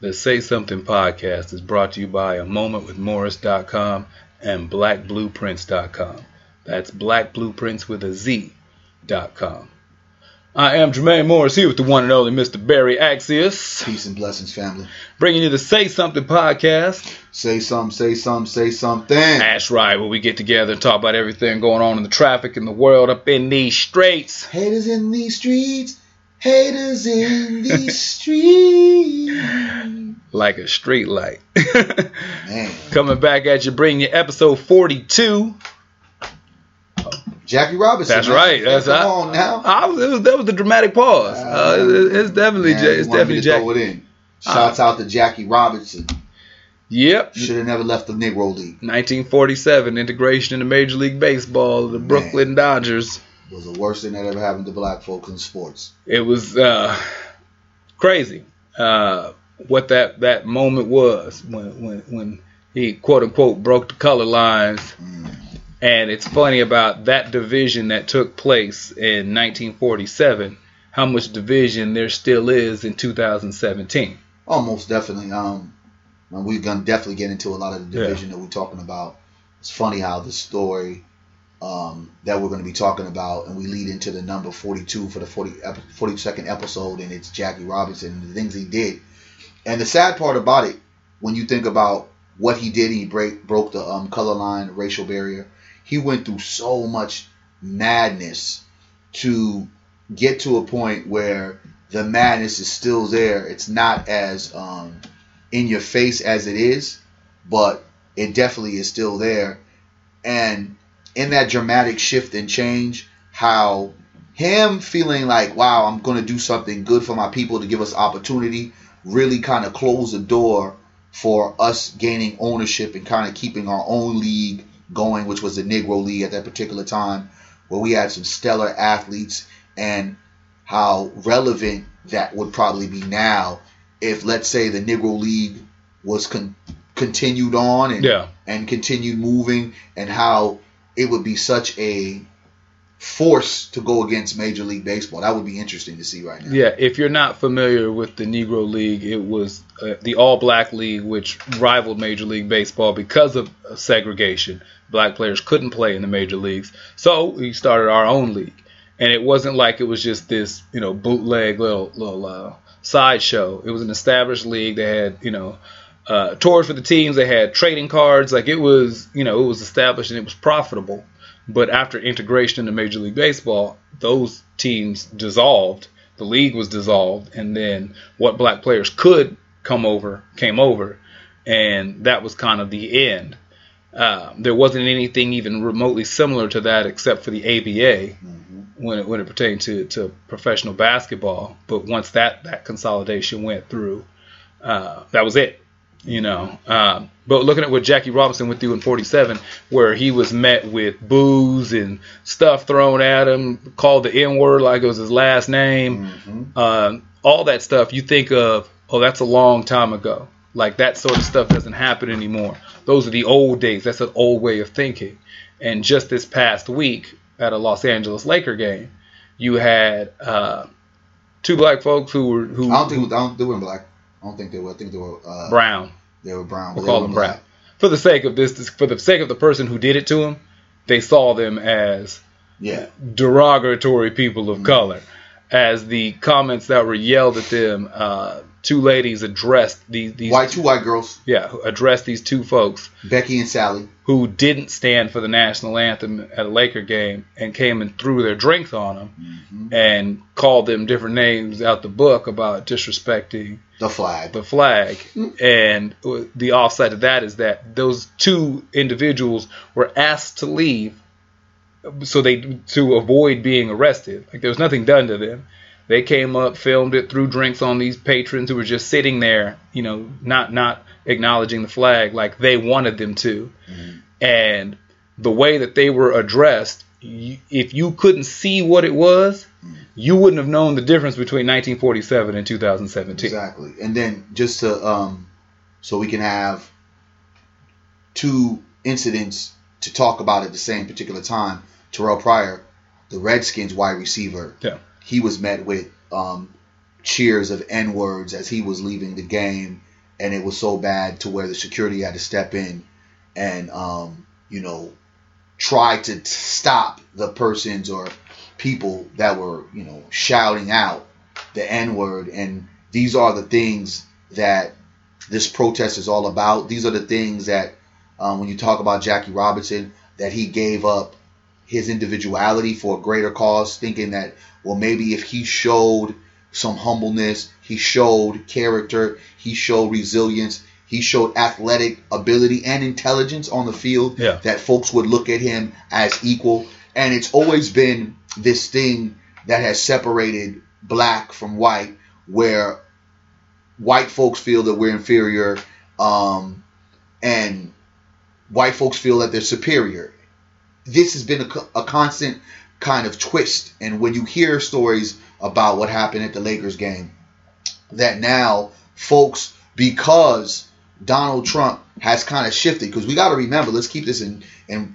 The Say Something Podcast is brought to you by momentwithmorris.com and blackblueprints.com. That's blackblueprints with a Z.com. I am Jermaine Morris here with the one and only Mr. Barry Axius. Peace and blessings, family. Bringing you the Say Something Podcast. Say something, say something, say something. That's right, where we get together and talk about everything going on in the traffic in the world up in these streets. Haters in these streets. Haters in the street. Like a street light. Man. Coming back at you, bringing you episode 42. Jackie Robinson. That's right. That's Come on now. That was the dramatic pause. It's definitely Jackie. Throw it in. Shouts out to Jackie Robinson. Yep. Should have never left the Negro League. 1947, integration into Major League Baseball of the Brooklyn Dodgers. Was the worst thing that ever happened to black folks in sports. It was crazy what that moment was when he, quote unquote, broke the color lines. Mm. And it's funny about that division that took place in 1947, how much division there still is in 2017. Oh, most definitely. And we're going to definitely get into a lot of the division that we're talking about. It's funny how the story... that we're going to be talking about, and we lead into the number 42 for the 42nd episode, and it's Jackie Robinson and the things he did. And the sad part about it, when you think about what he did, he broke the color line, the racial barrier. He went through so much madness to get to a point where the madness is still there. It's not as in your face as it is, but it definitely is still there. And in that dramatic shift and change, how him feeling like, wow, I'm going to do something good for my people to give us opportunity, really kind of closed the door for us gaining ownership and kind of keeping our own league going, which was the Negro League at that particular time, where we had some stellar athletes, and how relevant that would probably be now if, let's say, the Negro League was continued on and continued moving, and how it would be such a force to go against Major League Baseball. That would be interesting to see right now. Yeah, if you're not familiar with the Negro League, it was the all-black league, which rivaled Major League Baseball because of segregation. Black players couldn't play in the major leagues, so we started our own league. And it wasn't like it was just this, bootleg little sideshow. It was an established league. They had, tours for the teams. They had trading cards. Like, it was, it was established and it was profitable. But after integration into Major League Baseball, those teams dissolved. The league was dissolved, and then what black players could come over came over, and that was kind of the end. There wasn't anything even remotely similar to that except for the ABA when it pertained to professional basketball. But once that consolidation went through, that was it. But looking at what Jackie Robinson went through in 47, where he was met with boos and stuff thrown at him, called the N-word like it was his last name, all that stuff, you think of, oh, that's a long time ago. Like, that sort of stuff doesn't happen anymore. Those are the old days. That's an old way of thinking. And just this past week at a Los Angeles Laker game, you had two black folks who I don't think they were black. I don't think they were. I think they were brown. They were brown. We'll call them brown. For the sake of this, for the sake of the person who did it to him, they saw them as derogatory people of color. As the comments that were yelled at them, two ladies addressed these two white girls. Yeah, addressed these two folks, Becky and Sally, who didn't stand for the national anthem at a Laker game and came and threw their drinks on them and called them different names out the book about disrespecting the flag. And the offside of that is that those two individuals were asked to leave to avoid being arrested. Like, there was nothing done to them. They came up, filmed it, threw drinks on these patrons who were just sitting there, not acknowledging the flag like they wanted them to. And the way that they were addressed, if you couldn't see what it was, you wouldn't have known the difference between 1947 and 2017. Exactly. And then just to so we can have two incidents to talk about at the same particular time. Terrelle Pryor, the Redskins wide receiver, he was met with cheers of N-words as he was leaving the game. And it was so bad to where the security had to step in and, you know, try to stop the persons or people that were, you know, shouting out the N-word. And these are the things that this protest is all about. These are the things that when you talk about Jackie Robinson, that he gave up his individuality for a greater cause, thinking that, well, maybe if he showed some humbleness, he showed character, he showed resilience, he showed athletic ability and intelligence on the field, that folks would look at him as equal. And it's always been this thing that has separated black from white, where white folks feel that we're inferior, and white folks feel that they're superior. This has been a constant kind of twist. And when you hear stories about what happened at the Lakers game, that now folks, because Donald Trump has kind of shifted, because we got to remember, let's keep this in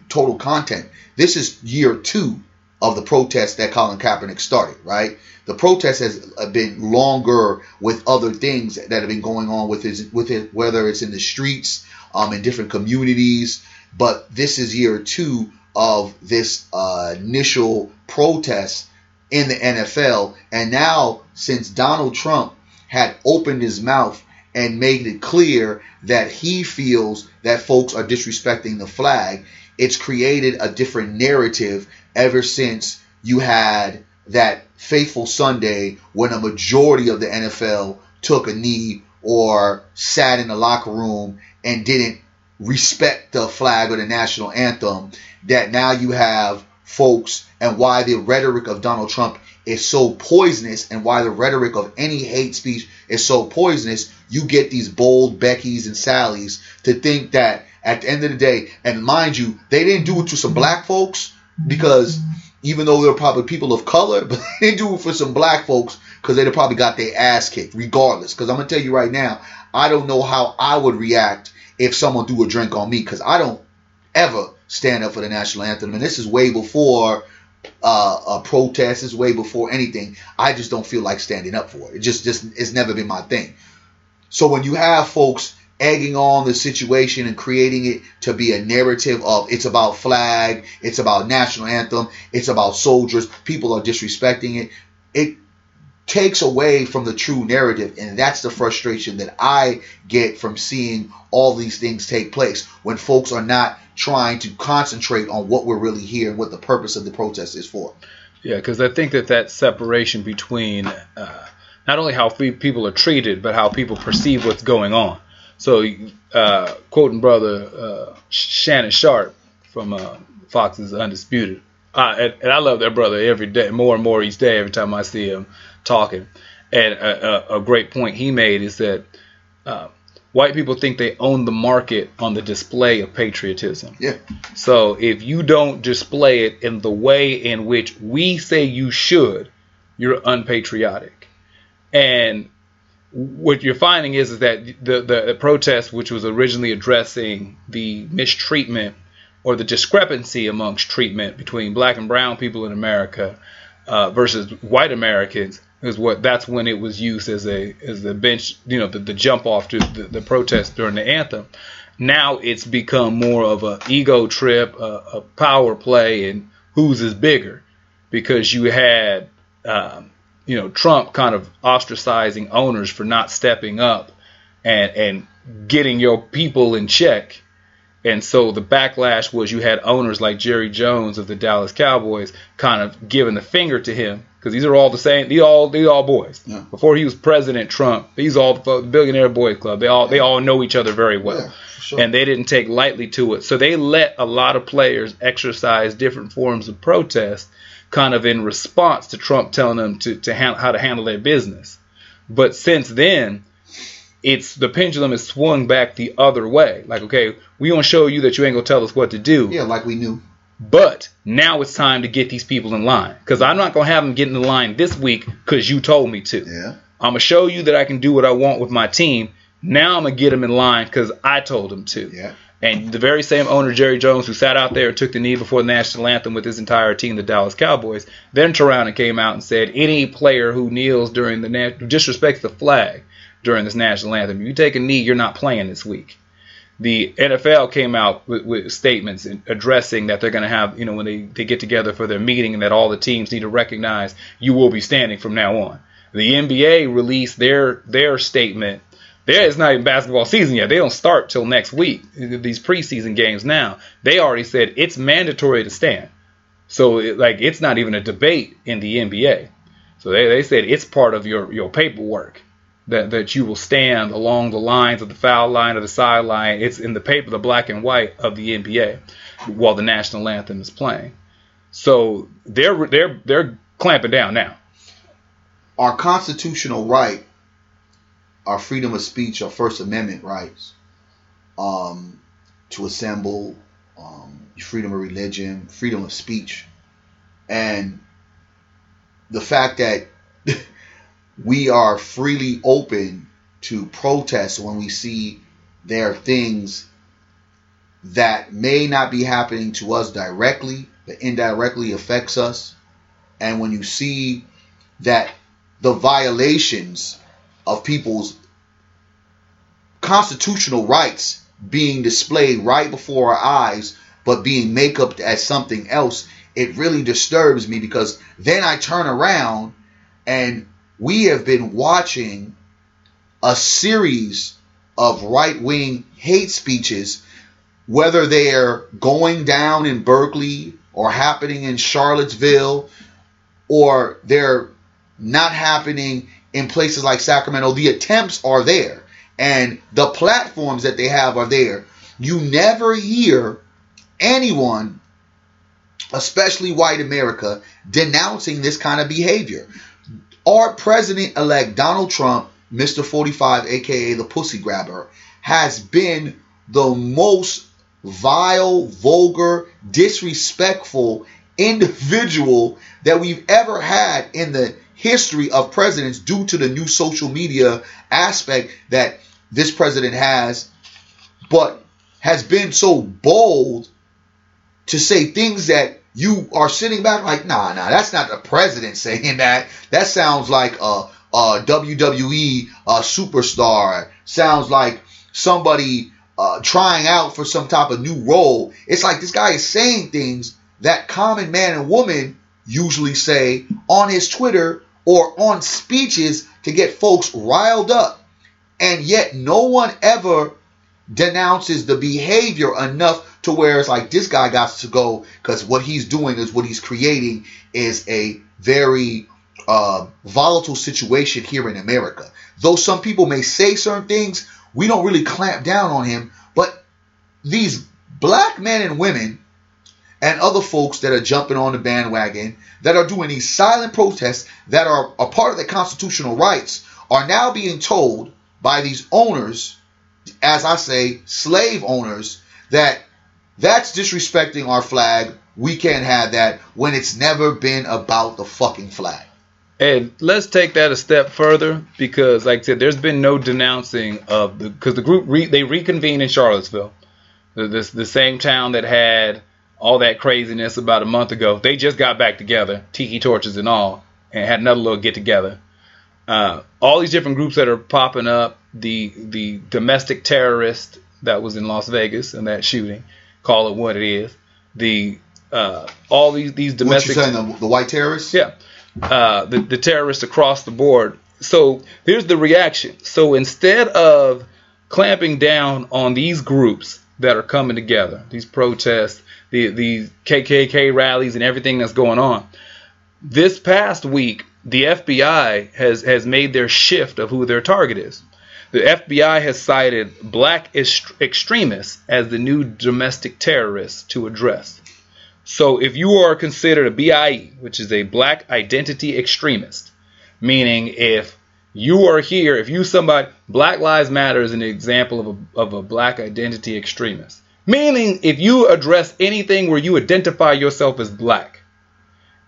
total content. This is year two of the protest that Colin Kaepernick started, right? The protest has been longer with other things that have been going on with it, whether it's in the streets, in different communities. But this is year two of this initial protest in the NFL. And now, since Donald Trump had opened his mouth and made it clear that he feels that folks are disrespecting the flag, it's created a different narrative ever since you had that fateful Sunday when a majority of the NFL took a knee or sat in the locker room and didn't respect the flag or the national anthem, that now you have folks, and why the rhetoric of Donald Trump is so poisonous, and why the rhetoric of any hate speech is so poisonous. You get these bold Beckys and Sallys to think that at the end of the day, and mind you, they didn't do it to some black folks, because even though they're probably people of color, but they didn't do it for some black folks because they'd have probably got their ass kicked regardless. Because I'm going to tell you right now, I don't know how I would react if someone threw a drink on me, because I don't ever stand up for the national anthem. And this is way before a protest, is way before anything. I just don't feel like standing up for it. It just it's never been my thing. So when you have folks egging on the situation and creating it to be a narrative of it's about flag, it's about national anthem, it's about soldiers, people are disrespecting it, it takes away from the true narrative. And that's the frustration that I get from seeing all these things take place, when folks are not trying to concentrate on what we're really here and what the purpose of the protest is for. Yeah, because I think that separation between not only how people are treated, but how people perceive what's going on. So quoting brother Shannon Sharpe from Fox's Undisputed, and I love that brother every day, more and more each day, every time I see him talking. And a great point he made is that white people think they own the market on the display of patriotism. Yeah. So if you don't display it in the way in which we say you should, you're unpatriotic. And what you're finding is that the protest, which was originally addressing the mistreatment or the discrepancy amongst treatment between black and brown people in America versus white Americans, that's when it was used as the bench, you know, the jump off to the protest during the anthem. Now it's become more of an ego trip, a power play, and whose is bigger, because you had Trump kind of ostracizing owners for not stepping up and getting your people in check. And so the backlash was you had owners like Jerry Jones of the Dallas Cowboys kind of giving the finger to him, because these are all the same. These all boys. Yeah. Before he was President Trump, these all the Billionaire Boys Club. They all know each other very well, yeah, sure. And they didn't take lightly to it. So they let a lot of players exercise different forms of protest, kind of in response to Trump telling them how to handle their business. But since then, it's the pendulum is swung back the other way. Like, okay, we gonna show you that you ain't gonna tell us what to do. Yeah, like we knew. But now it's time to get these people in line, because I'm not gonna have them get in the line this week because you told me to. Yeah. I'm gonna show you that I can do what I want with my team. Now I'm gonna get them in line because I told them to. Yeah. And the very same owner, Jerry Jones, who sat out there and took the knee before the national anthem with his entire team, the Dallas Cowboys, then turned around and came out and said, any player who kneels during the disrespects the flag during this national anthem. If you take a knee, you're not playing this week. The NFL came out with statements addressing that they're going to have, you know, when they get together for their meeting, and that all the teams need to recognize you will be standing from now on. The NBA released their statement. There is not even basketball season yet. They don't start till next week. These preseason games now, they already said it's mandatory to stand. So it's not even a debate in the NBA. So they said it's part of your paperwork that you will stand along the lines of the foul line or the sideline. It's in the paper, the black and white of the NBA, while the national anthem is playing. So they're clamping down now. Our constitutional right, our freedom of speech, our First Amendment rights, to assemble, freedom of religion, freedom of speech, and the fact that we are freely open to protest when we see there are things that may not be happening to us directly, but indirectly affects us. And when you see that the violations of people's constitutional rights being displayed right before our eyes, but being made up as something else, it really disturbs me, because then I turn around and we have been watching a series of right-wing hate speeches, whether they are going down in Berkeley or happening in Charlottesville, or they're not happening in places like Sacramento. The attempts are there, and the platforms that they have are there. You never hear anyone, especially white America, denouncing this kind of behavior. Our president-elect Donald Trump, Mr. 45, aka the pussy grabber, has been the most vile, vulgar, disrespectful individual that we've ever had in the history of presidents, due to the new social media aspect that this president has, but has been so bold to say things that you are sitting back like, nah, that's not the president saying that. That sounds like a WWE superstar. Sounds like somebody trying out for some type of new role. It's like this guy is saying things that common man and woman usually say on his Twitter or on speeches to get folks riled up. And yet no one ever denounces the behavior enough to where it's like, this guy got to go, because what he's doing is, what he's creating is a very volatile situation here in America. Though some people may say certain things, we don't really clamp down on him. But these black men and women and other folks that are jumping on the bandwagon, that are doing these silent protests that are a part of their constitutional rights, are now being told by these owners, as I say, slave owners, that's disrespecting our flag. We can't have that, when it's never been about the fucking flag. And let's take that a step further, because like I said, there's been no denouncing of the, because the group, they reconvened in Charlottesville, the same town that had all that craziness about a month ago. They just got back together, tiki torches and all, and had another little get together. All these different groups that are popping up, the domestic terrorist that was in Las Vegas and that shooting, call it what it is. All these domestic. What you saying, the white terrorists? Yeah, the terrorists across the board. So here's the reaction. So instead of clamping down on these groups that are coming together, these protests, the KKK rallies and everything that's going on, this past week the FBI has made their shift of who their target is. The FBI has cited black extremists as the new domestic terrorists to address. So if you are considered a BIE, which is a black identity extremist, meaning if you are here, if you somebody, Black Lives Matter is an example of a black identity extremist, meaning if you address anything where you identify yourself as black,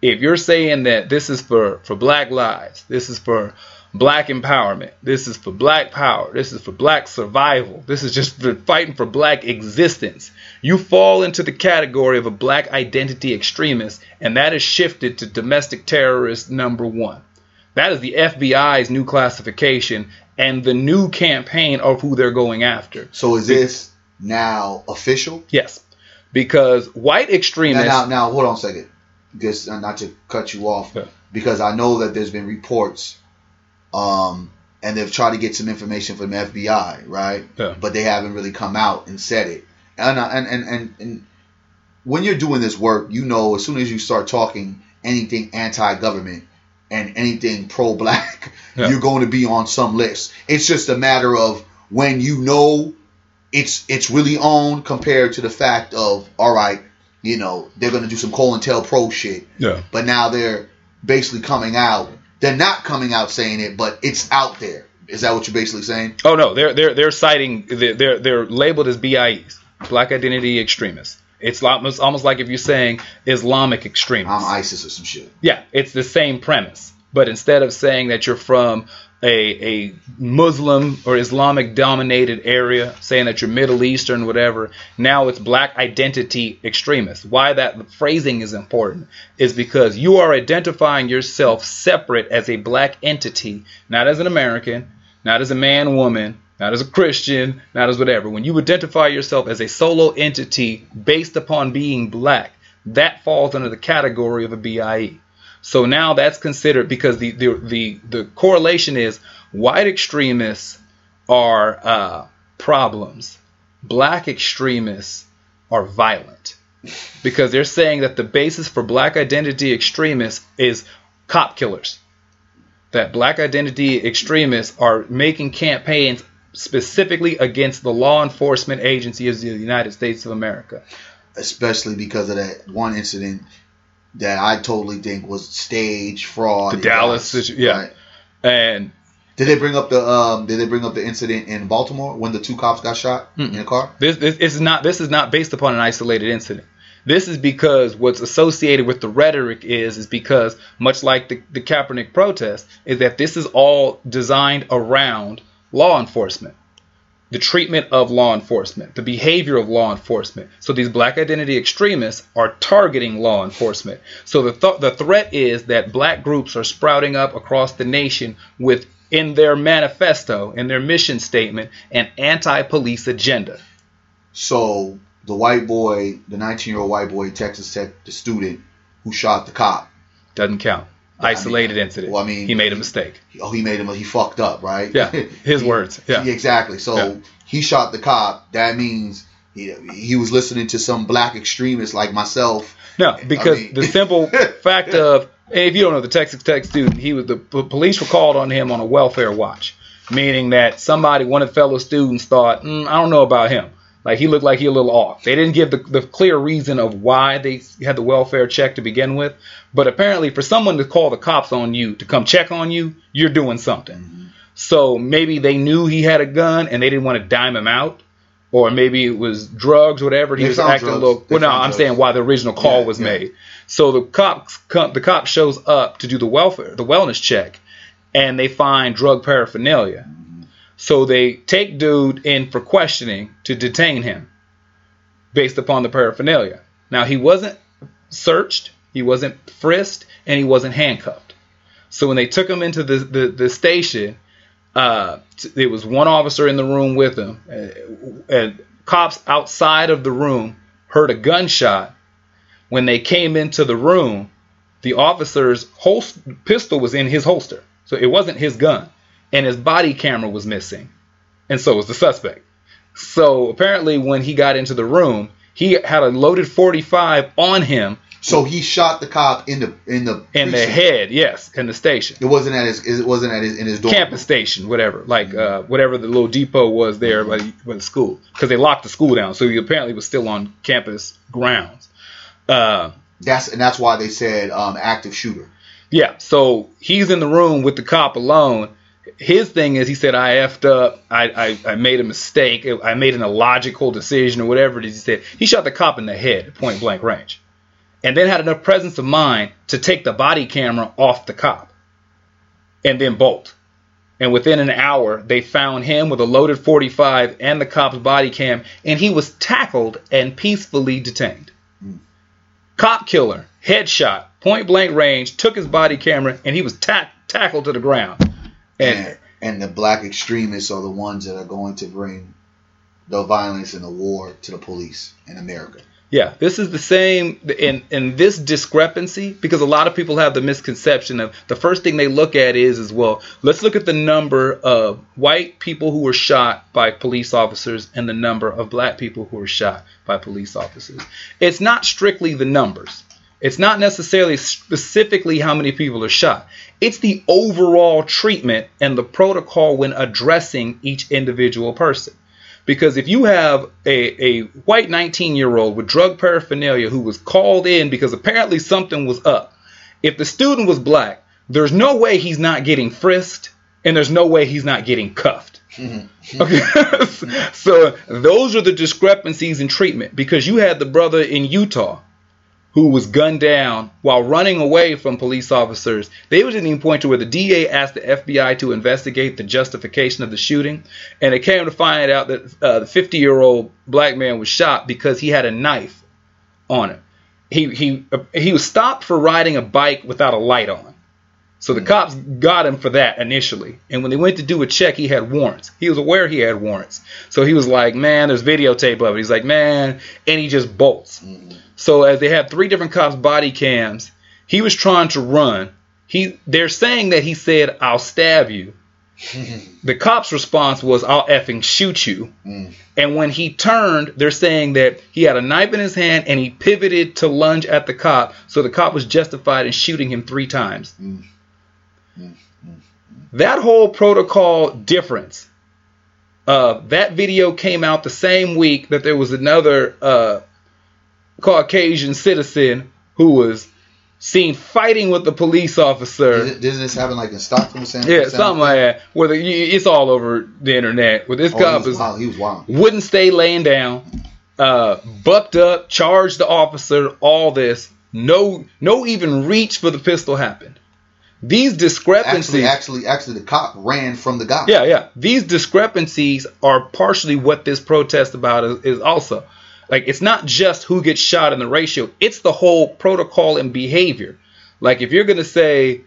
if you're saying that this is for black lives, this is for black empowerment, this is for black power, this is for black survival, this is just for fighting for black existence, you fall into the category of a black identity extremist, and that is shifted to domestic terrorist number one. That is the FBI's new classification and the new campaign of who they're going after. So is this now official? Yes. Because white extremists... Now hold on a second. Just not to cut you off, okay, because I know that there's been reports... and they've tried to get some information from the FBI, right? Yeah. But they haven't really come out and said it. And when you're doing this work, you know, as soon as you start talking anything anti-government and anything pro-black, yeah, you're going to be on some list. It's just a matter of when you know it's really on compared to the fact of, all right, you know, they're going to do some COINTELPRO shit. Yeah. But now they're basically coming out. They're not coming out saying it, but it's out there. Is that what you're basically saying? Oh no, they're citing they're labeled as BIEs, Black Identity Extremists. It's almost like if you're saying Islamic extremists. I'm ISIS or some shit. Yeah, it's the same premise, but instead of saying that you're from a Muslim or Islamic dominated area, saying that you're Middle Eastern, whatever, now it's Black Identity Extremists. Why that phrasing is important is because you are identifying yourself separate as a black entity, not as an American, not as a man, woman, not as a Christian, not as whatever. When you identify yourself as a solo entity based upon being black, that falls under the category of a BIE. So now that's considered, because the correlation is white extremists are problems. Black extremists are violent, because they're saying that the basis for Black Identity Extremists is cop killers. That Black Identity Extremists are making campaigns specifically against the law enforcement agency of the United States of America. Especially because of that one incident that I totally think was stage fraud. The Dallas situation, yeah. Right? And did they bring up the incident in Baltimore when the two cops got shot in a car? This is not based upon an isolated incident. This is because what's associated with the rhetoric is because, much like the Kaepernick protest, is that this is all designed around law enforcement, the treatment of law enforcement, the behavior of law enforcement. So these Black Identity Extremists are targeting law enforcement. So the threat is that black groups are sprouting up across the nation with, in their manifesto, in their mission statement, an anti-police agenda. So the white boy, the 19-year-old white boy, Texas Tech, the student who shot the cop, doesn't count. Isolated incident. Well, I mean, he made a mistake. He fucked up, right? Yeah, his words. Yeah, exactly. So he shot the cop. That means he was listening to some black extremist like myself. No, because the simple fact of, if you don't know the Texas Tech student, the police were called on him on a welfare watch, meaning that one of the fellow students thought, I don't know about him. Like, he looked like he a little off. They didn't give the clear reason of why they had the welfare check to begin with. But apparently for someone to call the cops on you, to come check on you, you're doing something. Mm-hmm. So maybe they knew he had a gun and they didn't want to dime him out. Or maybe it was drugs, whatever. He was acting a little... Well, no, I'm saying why the original call was made. So the cop shows up to do the wellness check, and they find drug paraphernalia. So they take dude in for questioning to detain him based upon the paraphernalia. Now, he wasn't searched, he wasn't frisked, and he wasn't handcuffed. So when they took him into the station, there was one officer in the room with him. And cops outside of the room heard a gunshot. When they came into the room, the officer's pistol was in his holster. So it wasn't his gun. And his body camera was missing. And so was the suspect. So apparently when he got into the room, he had a loaded .45 on him. So he shot the cop in the head, yes, in the station. It wasn't at his in his dorm campus station, whatever. Like whatever the little depot was there by the school, because they locked the school down. So he apparently was still on campus grounds. That's why they said active shooter. Yeah. So he's in the room with the cop alone. His thing is, he said, I effed up, I made a mistake, I made an illogical decision or whatever it is. He said he shot the cop in the head, point blank range, and then had enough presence of mind to take the body camera off the cop and then bolt. And within an hour, they found him with a loaded .45 and the cop's body cam, and he was tackled and peacefully detained. Cop killer, headshot, point blank range, took his body camera, and he was tackled to the ground. And the black extremists are the ones that are going to bring the violence and the war to the police in America. Yeah, this is the same in this discrepancy, because a lot of people have the misconception of the first thing they look at is well, let's look at the number of white people who were shot by police officers and the number of black people who were shot by police officers. It's not strictly the numbers. It's not necessarily specifically how many people are shot. It's the overall treatment and the protocol when addressing each individual person. Because if you have a white 19-year-old with drug paraphernalia who was called in because apparently something was up, if the student was black, there's no way he's not getting frisked and there's no way he's not getting cuffed. Mm-hmm. Okay? So those are the discrepancies in treatment, because you had the brother in Utah who was gunned down while running away from police officers. They didn't even point to where the DA asked the FBI to investigate the justification of the shooting. And it came to find out that the 50-year-old black man was shot because he had a knife on him. He was stopped for riding a bike without a light on. So the cops got him for that initially. And when they went to do a check, he had warrants. He was aware he had warrants. So he was like, man, there's videotape of it. He's like, man, and he just bolts. Mm-hmm. So as they have three different cops' body cams, he was trying to run. They're saying that he said, I'll stab you. The cop's response was, I'll effing shoot you. Mm. And when he turned, they're saying that he had a knife in his hand and he pivoted to lunge at the cop. So the cop was justified in shooting him three times. Mm. That whole protocol difference. That video came out the same week that there was another Caucasian citizen who was seen fighting with the police officer. Doesn't this happen like in Stockholm? Yeah, something like that. Where it's all over the internet. Where this cop he was wild. Wouldn't stay laying down, bucked up, charged the officer. All this, no even reach for the pistol happened. These discrepancies... Actually, the cop ran from the guy. Yeah. These discrepancies are partially what this protest about is also. Like, it's not just who gets shot in the ratio. It's the whole protocol and behavior. Like, if you're going to say,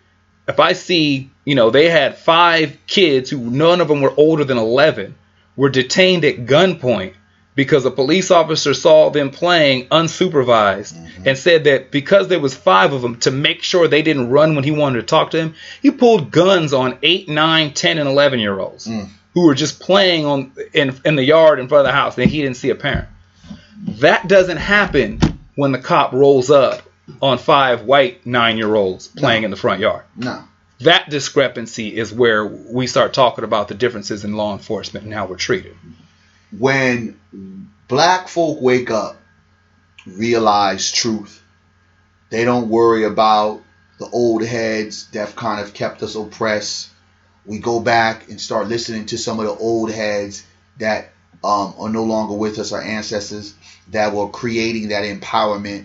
if I see, they had 5 kids who none of them were older than 11, were detained at gunpoint because a police officer saw them playing unsupervised, mm-hmm. and said that because there was 5 of them, to make sure they didn't run when he wanted to talk to him, he pulled guns on 8, 9, 10, and 11-year-olds who were just playing in the yard in front of the house, and he didn't see a parent. That doesn't happen when the cop rolls up on 5 white 9-year-olds playing in the front yard. No. That discrepancy is where we start talking about the differences in law enforcement and how we're treated. When black folk wake up, realize truth, they don't worry about the old heads that kind of kept us oppressed. We go back and start listening to some of the old heads that are no longer with us, our ancestors, that were creating that empowerment.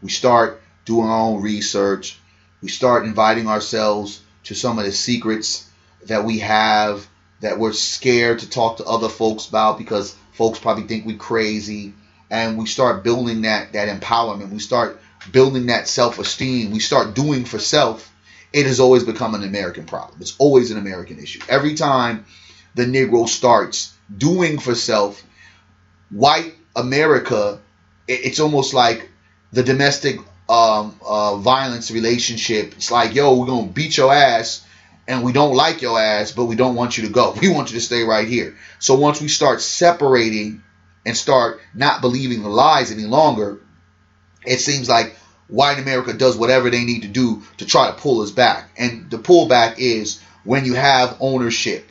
We start doing our own research. We start inviting ourselves to some of the secrets that we have, that we're scared to talk to other folks about because folks probably think we crazy. And we start building that empowerment. We start building that self-esteem. We start doing for self. It has always become an American problem. It's always an American issue. Every time the Negro starts doing for self, white America, it's almost like the domestic violence relationship. It's like, yo, we're going to beat your ass. And we don't like your ass, but we don't want you to go. We want you to stay right here. So once we start separating and start not believing the lies any longer, it seems like white America does whatever they need to do to try to pull us back. And the pullback is when you have ownership.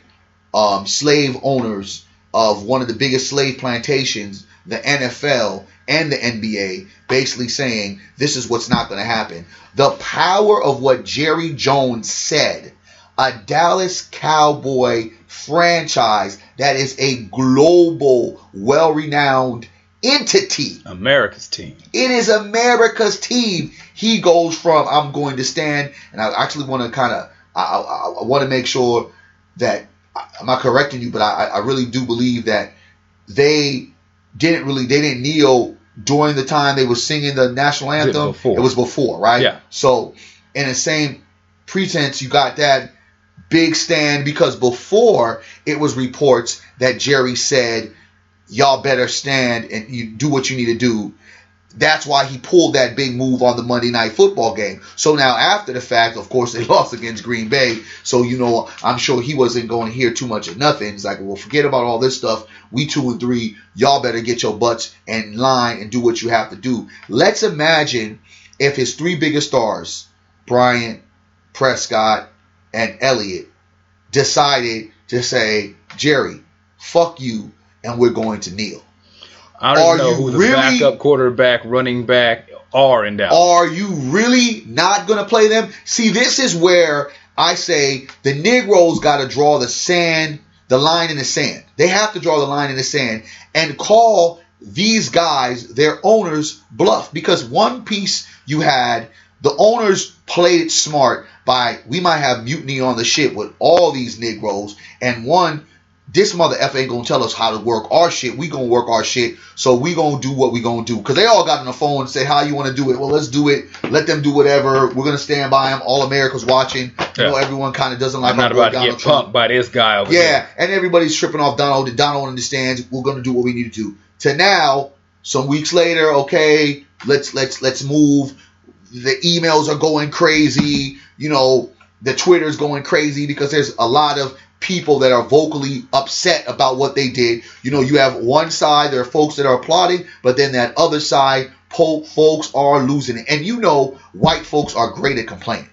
Slave owners of one of the biggest slave plantations, the NFL and the NBA, basically saying this is what's not going to happen. The power of what Jerry Jones said. A Dallas Cowboy franchise that is a global, well-renowned entity. America's team. It is America's team. He goes from, I'm going to stand, and I actually want to I want to make sure that, I'm not correcting you, but I really do believe that they didn't kneel during the time they were singing the national anthem. It was before, right? Yeah. So, in the same pretense you got that big stand, because before it was reports that Jerry said, y'all better stand and you do what you need to do. That's why he pulled that big move on the Monday Night Football game. So now after the fact, of course, they lost against Green Bay. So, you know, I'm sure he wasn't going to hear too much of nothing. He's like, well, forget about all this stuff. We 2 and 3. Y'all better get your butts in line and do what you have to do. Let's imagine if his three biggest stars, Bryant, Prescott, and Elliott, decided to say, Jerry, fuck you, and we're going to kneel. I don't know who the backup quarterback, running back are in Dallas. Are you really not going to play them? See, this is where I say the Negroes got to draw the line in the sand. They have to draw the line in the sand and call these guys, their owners, bluff. Because one piece you had, the owners played it smart by, we might have mutiny on the ship with all these Negroes, and one, this mother F ain't gonna tell us how to work our shit. We gonna work our shit, so we gonna do what we gonna do. Because they all got on the phone and said, how you want to do it? Well, let's do it. Let them do whatever. We're gonna stand by them. All America's watching. You know, everyone kind of doesn't like. I'm not about to get pumped by this guy over here. Yeah, and everybody's tripping off Donald. Donald understands. We're gonna do what we need to do. To now, some weeks later, okay, let's move. The emails are going crazy. You know, the Twitter's going crazy because there's a lot of people that are vocally upset about what they did. You know, you have one side, there are folks that are applauding, but then that other side, folks are losing it. And you know, white folks are great at complaining.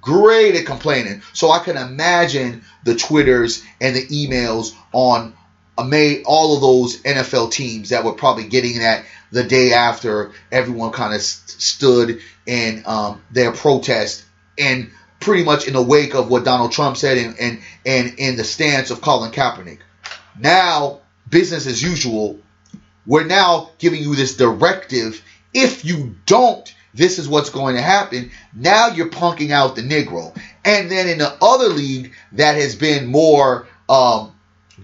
Great at complaining. So I can imagine the Twitters and the emails on all of those NFL teams that were probably getting that the day after everyone kind of stood in their protest, and pretty much in the wake of what Donald Trump said and in the stance of Colin Kaepernick. Now, business as usual, we're now giving you this directive. If you don't, this is what's going to happen. Now you're punking out the Negro. And then in the other league that has been more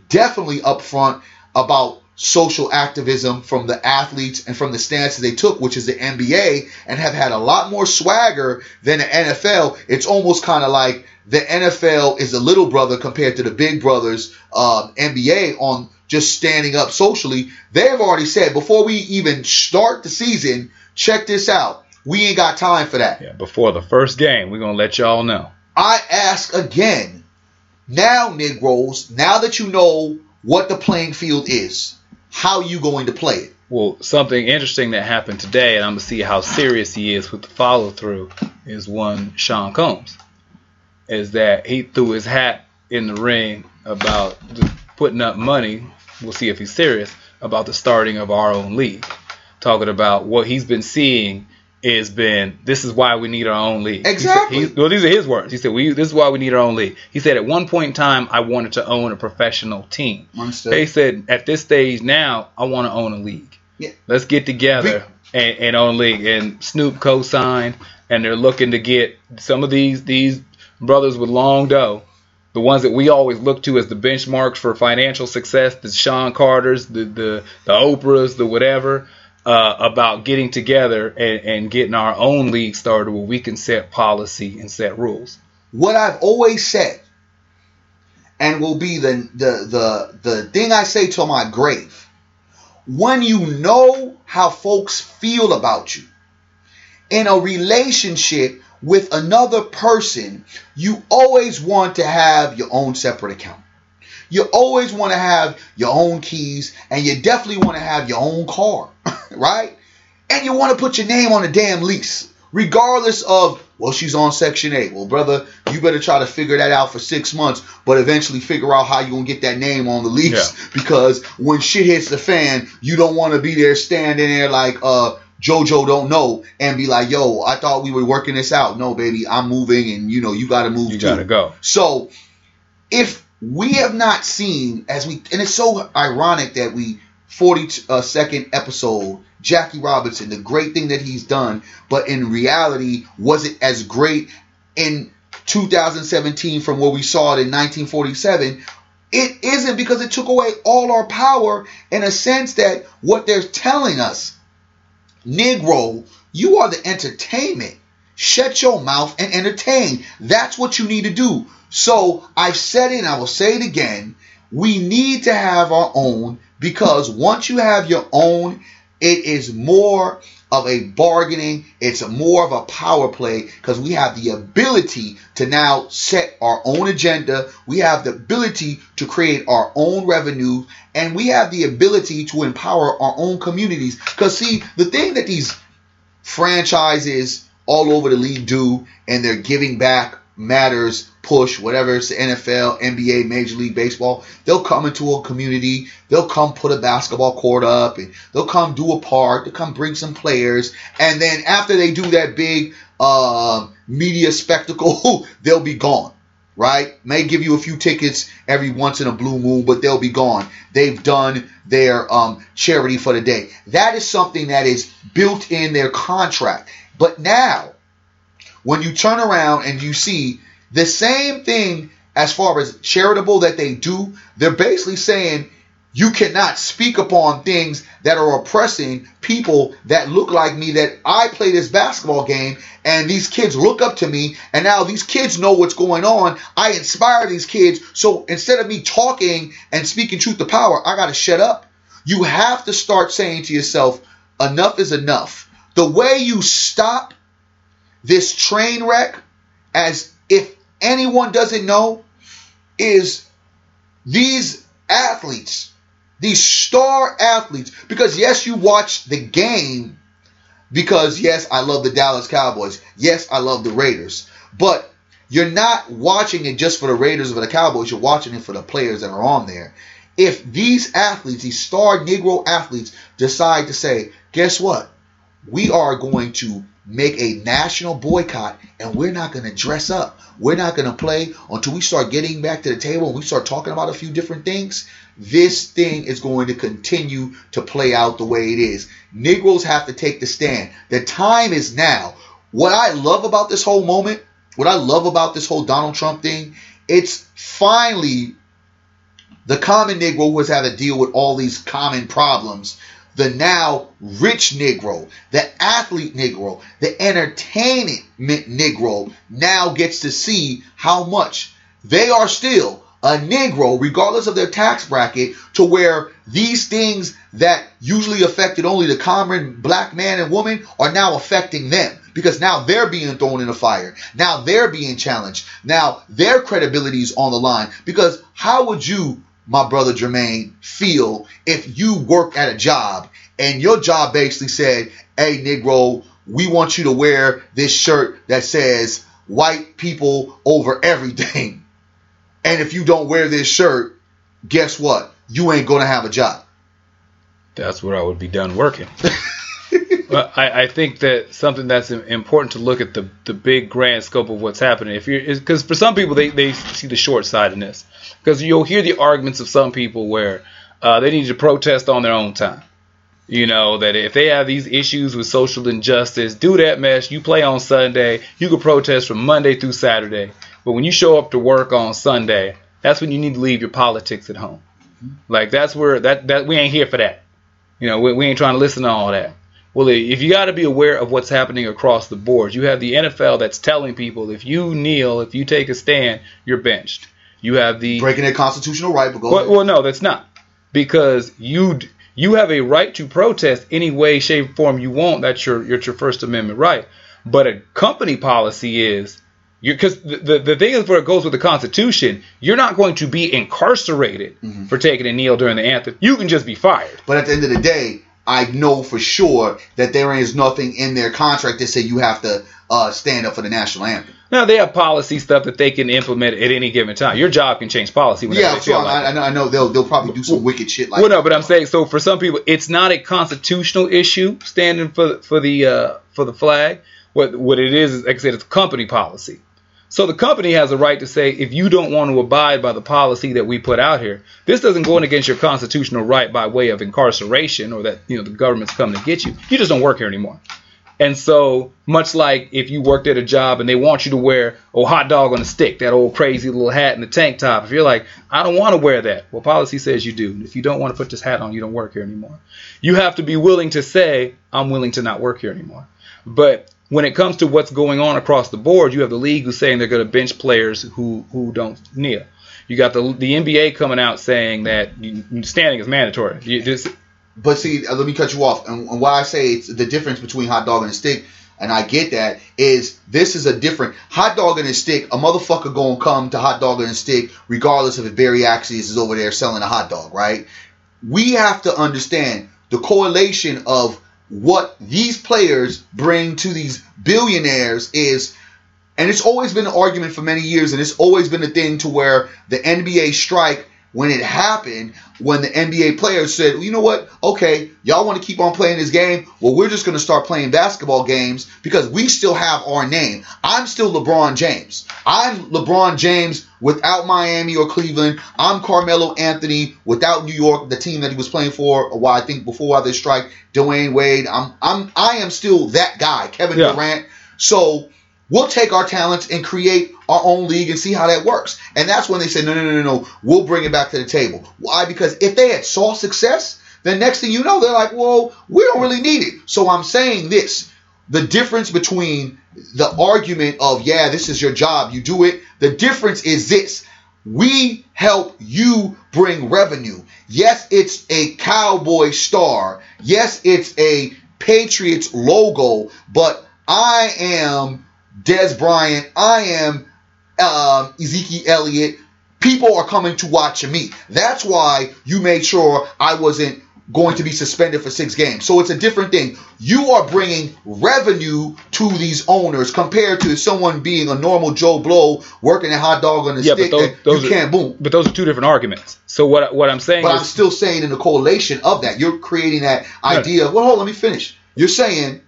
definitely upfront about social activism from the athletes and from the stances they took, which is the NBA, and have had a lot more swagger than the NFL. It's almost kind of like the NFL is a little brother compared to the big brothers, NBA, on just standing up socially. They've already said, before we even start the season, check this out. We ain't got time for that. Yeah, before the first game, we're going to let y'all know. I ask again, now, Negroes, now that you know what the playing field is, how you going to play it? Well, something interesting that happened today, and I'm going to see how serious he is with the follow-through, is one Sean Combs. Is that he threw his hat in the ring about putting up money, we'll see if he's serious, about the starting of our own league. Talking about what he's been seeing has been, this is why we need our own league. Exactly. Well, these are his words. He said, this is why we need our own league. He said, at one point in time, I wanted to own a professional team. They said, at this stage now, I want to own a league. Yeah. Let's get together and own a league. And Snoop co-signed, and they're looking to get some of these brothers with long dough, the ones that we always look to as the benchmarks for financial success, the Sean Carters, the Oprahs, the whatever, about getting together and getting our own league started where we can set policy and set rules. What I've always said, and will be the thing I say to my grave, when you know how folks feel about you in a relationship with another person, you always want to have your own separate account. You always want to have your own keys, and you definitely want to have your own car, right? And you want to put your name on a damn lease, regardless of, well, she's on Section 8. Well, brother, you better try to figure that out for 6 months, but eventually figure out how you're going to get that name on the lease, because when shit hits the fan, you don't want to be there standing there like JoJo don't know and be like, yo, I thought we were working this out. No, baby, I'm moving, and, you know, you got to move too. You got to go. So if we have not seen, and it's so ironic that 42nd episode, Jackie Robinson, the great thing that he's done, but in reality, was it as great in 2017 from where we saw it in 1947? It isn't, because it took away all our power in a sense that what they're telling us, Negro, you are the entertainment. Shut your mouth and entertain. That's what you need to do. So I've said it and I will say it again. We need to have our own, because once you have your own, it is more of a bargaining. It's more of a power play, because we have the ability to now set our own agenda. We have the ability to create our own revenue, and we have the ability to empower our own communities. Because see, the thing that these franchises all over the league do, and they're giving back matters, push, whatever, it's the NFL, NBA, Major League Baseball, they'll come into a community, they'll come put a basketball court up, and they'll come do a park, they'll come bring some players, and then after they do that big media spectacle, they'll be gone, right? May give you a few tickets every once in a blue moon, but they'll be gone. They've done their charity for the day. That is something that is built in their contract. But now, when you turn around and you see the same thing as far as charitable that they do, they're basically saying you cannot speak upon things that are oppressing people that look like me, that I play this basketball game and these kids look up to me, and now these kids know what's going on. I inspire these kids. So instead of me talking and speaking truth to power, I got to shut up. You have to start saying to yourself, enough is enough. The way you stop this train wreck, as if anyone doesn't know, is these athletes, these star athletes. Because yes, you watch the game, because yes, I love the Dallas Cowboys. Yes, I love the Raiders. But you're not watching it just for the Raiders or the Cowboys. You're watching it for the players that are on there. If these athletes, these star Negro athletes, decide to say, guess what? We are going to make a national boycott, and we're not going to dress up. We're not going to play until we start getting back to the table and we start talking about a few different things. This thing is going to continue to play out the way it is. Negroes have to take the stand. The time is now. What I love about this whole moment, what I love about this whole Donald Trump thing, it's finally the common Negro who has had to deal with all these common problems. The now rich Negro, the athlete Negro, the entertainment Negro now gets to see how much they are still a Negro, regardless of their tax bracket, to where these things that usually affected only the common black man and woman are now affecting them, because now they're being thrown in the fire. Now they're being challenged. Now their credibility is on the line, because how would you, my brother Jermaine, feel if you worked at a job and your job basically said, hey, Negro, we want you to wear this shirt that says white people over everything. And if you don't wear this shirt, guess what? You ain't going to have a job. That's where I would be done working. But I think that something that's important to look at the big grand scope of what's happening. If you're, because for some people, they see the short side in this. Because you'll hear the arguments of some people where they need to protest on their own time. You know, that if they have these issues with social injustice, do that mess. You play on Sunday. You can protest from Monday through Saturday. But when you show up to work on Sunday, that's when you need to leave your politics at home. Like, that's where that we ain't here for that. You know, we ain't trying to listen to all that. Well, if you got to be aware of what's happening across the board. You have the NFL that's telling people if you kneel, if you take a stand, you're benched. You have the breaking their constitutional right. But well, no, that's not, because you have a right to protest any way, shape, form you want. That's your First Amendment right. But a company policy is because the thing is, where it goes with the Constitution, you're not going to be incarcerated for taking a kneel during the anthem. You can just be fired. But at the end of the day, I know for sure that there is nothing in their contract that says you have to stand up for the national anthem. Now, they have policy stuff that they can implement at any given time. Your job can change policy whenever they feel like it. Yeah, I know they'll probably do some wicked shit like that. Well, no, but I'm saying, so for some people, it's not a constitutional issue standing for the flag. What it is, like I said, it's company policy. So the company has a right to say, if you don't want to abide by the policy that we put out here, this doesn't go in against your constitutional right by way of incarceration or that, you know, the government's coming to get you. You just don't work here anymore. And so much like if you worked at a job and they want you to wear a hot dog on a stick, that old crazy little hat and the tank top, if you're like, I don't want to wear that. Well, policy says you do. And if you don't want to put this hat on, you don't work here anymore. You have to be willing to say, I'm willing to not work here anymore. But when it comes to what's going on across the board, you have the league who's saying they're going to bench players who don't kneel. You got the NBA coming out saying that standing is mandatory. But see, let me cut you off. And why I say it's the difference between hot dog and stick, and I get that, is this is a different hot dog and a stick. A motherfucker gonna come to hot dog and a stick regardless of if Barry Axius is over there selling a hot dog, right? We have to understand the correlation of what these players bring to these billionaires is, and it's always been an argument for many years, and it's always been a thing to where the NBA strike, when it happened, when the NBA players said, well, you know what, okay, y'all want to keep on playing this game? Well, we're just going to start playing basketball games because we still have our name. I'm still LeBron James. I'm LeBron James without Miami or Cleveland. I'm Carmelo Anthony without New York, the team that he was playing for, or I think before this strike, Dwayne Wade. I am still that guy, Kevin Durant. So we'll take our talents and create our own league and see how that works. And that's when they said, no, we'll bring it back to the table. Why? Because if they had saw success, the next thing you know, they're like, well, we don't really need it. So I'm saying this, the difference between the argument of, yeah, this is your job, you do it. The difference is this. We help you bring revenue. Yes, it's a Cowboy star. Yes, it's a Patriots logo, but I am Dez Bryant, I am Ezekiel Elliott. People are coming to watch me. That's why you made sure I wasn't going to be suspended for 6 games. So it's a different thing. You are bringing revenue to these owners compared to someone being a normal Joe Blow working a hot dog on the stick. But But those are two different arguments. So what I'm saying is, I'm still saying in the correlation of that, you're creating that idea of, well, hold on, let me finish. You're saying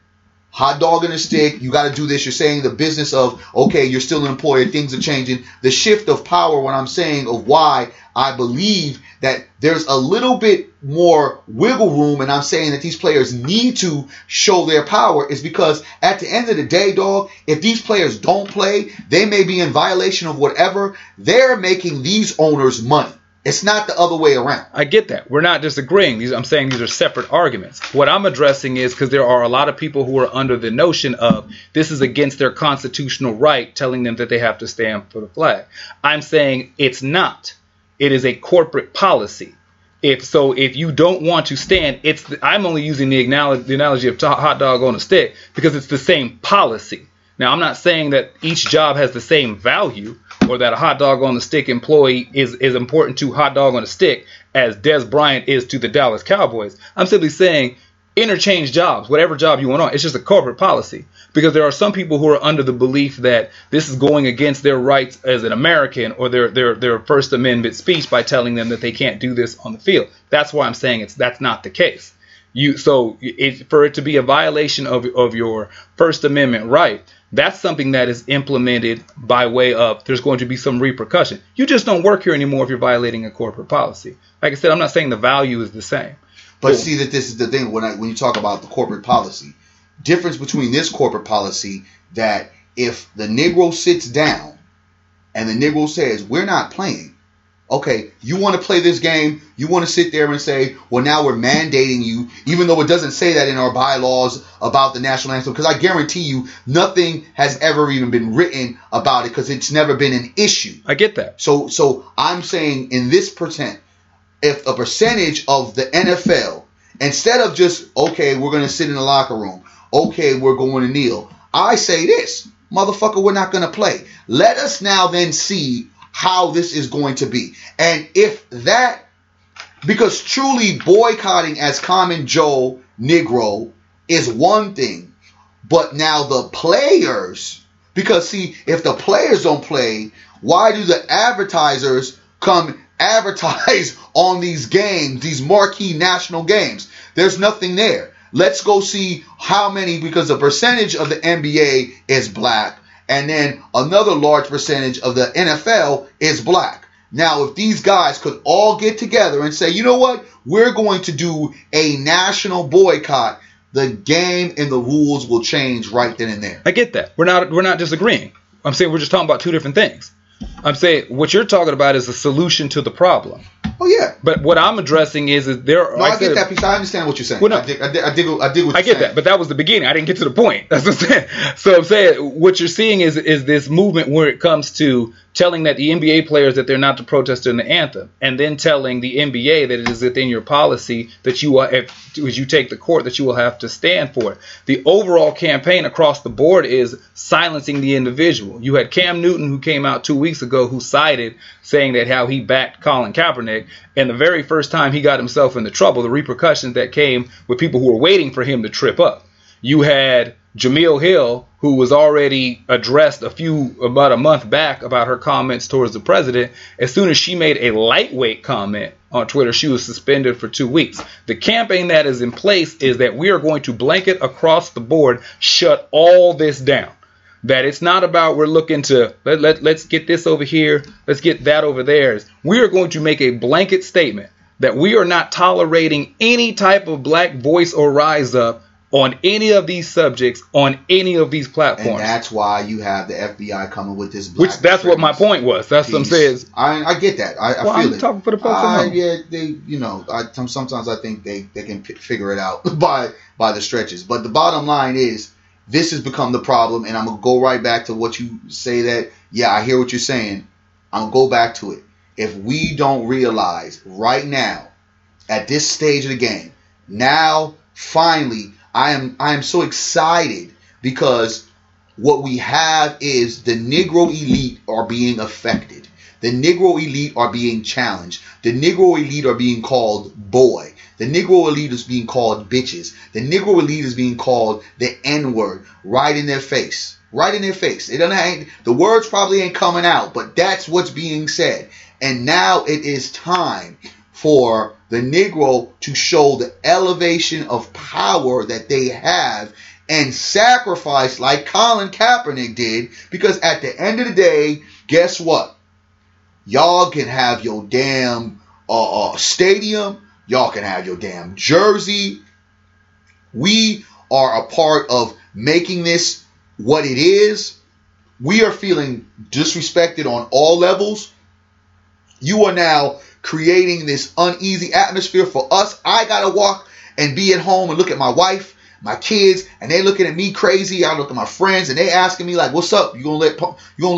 hot dog and a stick, you got to do this. You're saying the business of, okay, you're still an employer, things are changing. The shift of power, what I'm saying, of why I believe that there's a little bit more wiggle room, and I'm saying that these players need to show their power, is because at the end of the day, dog, if these players don't play, they may be in violation of whatever. They're making these owners money. It's not the other way around. I get that. We're not disagreeing. I'm saying these are separate arguments. What I'm addressing is, because there are a lot of people who are under the notion of this is against their constitutional right, telling them that they have to stand for the flag. I'm saying it's not. It is a corporate policy. If you don't want to stand, I'm only using the analogy of hot dog on a stick because it's the same policy. Now, I'm not saying that each job has the same value, or that a hot dog on the stick employee is important to hot dog on a stick as Dez Bryant is to the Dallas Cowboys. I'm simply saying interchange jobs, whatever job you want on. It's just a corporate policy, because there are some people who are under the belief that this is going against their rights as an American or their First Amendment speech by telling them that they can't do this on the field. That's why I'm saying that's not the case. For it to be a violation of your First Amendment right, that's something that is implemented by way of there's going to be some repercussion. You just don't work here anymore if you're violating a corporate policy. Like I said, I'm not saying the value is the same. But see, that this is the thing when you talk about the corporate policy. Difference between this corporate policy that if the Negro sits down and the Negro says, we're not playing. Okay, you want to play this game, you want to sit there and say, well, now we're mandating you, even though it doesn't say that in our bylaws about the national anthem, because I guarantee you nothing has ever even been written about it because it's never been an issue. I get that. So I'm saying in this percent, if a percentage of the NFL, instead of just, okay, we're going to sit in the locker room, okay, we're going to kneel, I say this, motherfucker, we're not going to play. Let us now then see how this is going to be. And if that, because truly boycotting as common Joe Negro is one thing, but now the players, because see, if the players don't play, why do the advertisers come advertise on these games, these marquee national games? There's nothing there. Let's go see how many, because the percentage of the NBA is black. And then another large percentage of the NFL is black. Now, if these guys could all get together and say, you know what, we're going to do a national boycott, the game and the rules will change right then and there. I get that. We're not disagreeing. I'm saying we're just talking about two different things. I'm saying what you're talking about is a solution to the problem. Oh yeah. But what I'm addressing is there are. No, I get that piece. I understand what you're saying. Well, no, I dig what you're saying. I get that, but that was the beginning. I didn't get to the point. That's what I'm saying. So I'm saying what you're seeing is this movement where it comes to telling that the NBA players that they're not to protest in the anthem, and then telling the NBA that it is within your policy that you are, as you take the court, that you will have to stand for it. The overall campaign across the board is silencing the individual. You had Cam Newton, who came out 2 weeks ago, who cited saying that how he backed Colin Kaepernick, and the very first time he got himself into trouble, the repercussions that came with people who were waiting for him to trip up. You had Jamil Hill, who was already addressed about a month back about her comments towards the president. As soon as she made a lightweight comment on Twitter, she was suspended for 2 weeks. The campaign that is in place is that we are going to blanket across the board, shut all this down. That it's not about we're looking to let's get this over here, let's get that over there. We are going to make a blanket statement that we are not tolerating any type of black voice or rise up on any of these subjects, on any of these platforms. And that's why you have the FBI coming with this black. Which that's what my point was. That's what I'm saying. I get that. I feel it. I'm talking for the folks at home. Yeah, sometimes I think they can figure it out by the stretches. But the bottom line is this has become the problem, and I'm going to go right back to what you say that, yeah, I hear what you're saying. I'm going to go back to it. If we don't realize right now, at this stage of the game, now, finally, I am so excited because what we have is the Negro elite are being affected. The Negro elite are being challenged. The Negro elite are being called boy. The Negro elite is being called bitches. The Negro elite is being called the N-word right in their face. Right in their face. The words probably ain't coming out, but that's what's being said. And now it is time for the Negro to show the elevation of power that they have and sacrifice like Colin Kaepernick did, because at the end of the day, guess what? Y'all can have your damn stadium. Y'all can have your damn jersey. We are a part of making this what it is. We are feeling disrespected on all levels. You are now creating this uneasy atmosphere for us. I gotta walk and be at home and look at my wife, my kids, and they looking at me crazy. I look at my friends and they asking me like, "What's up? You gonna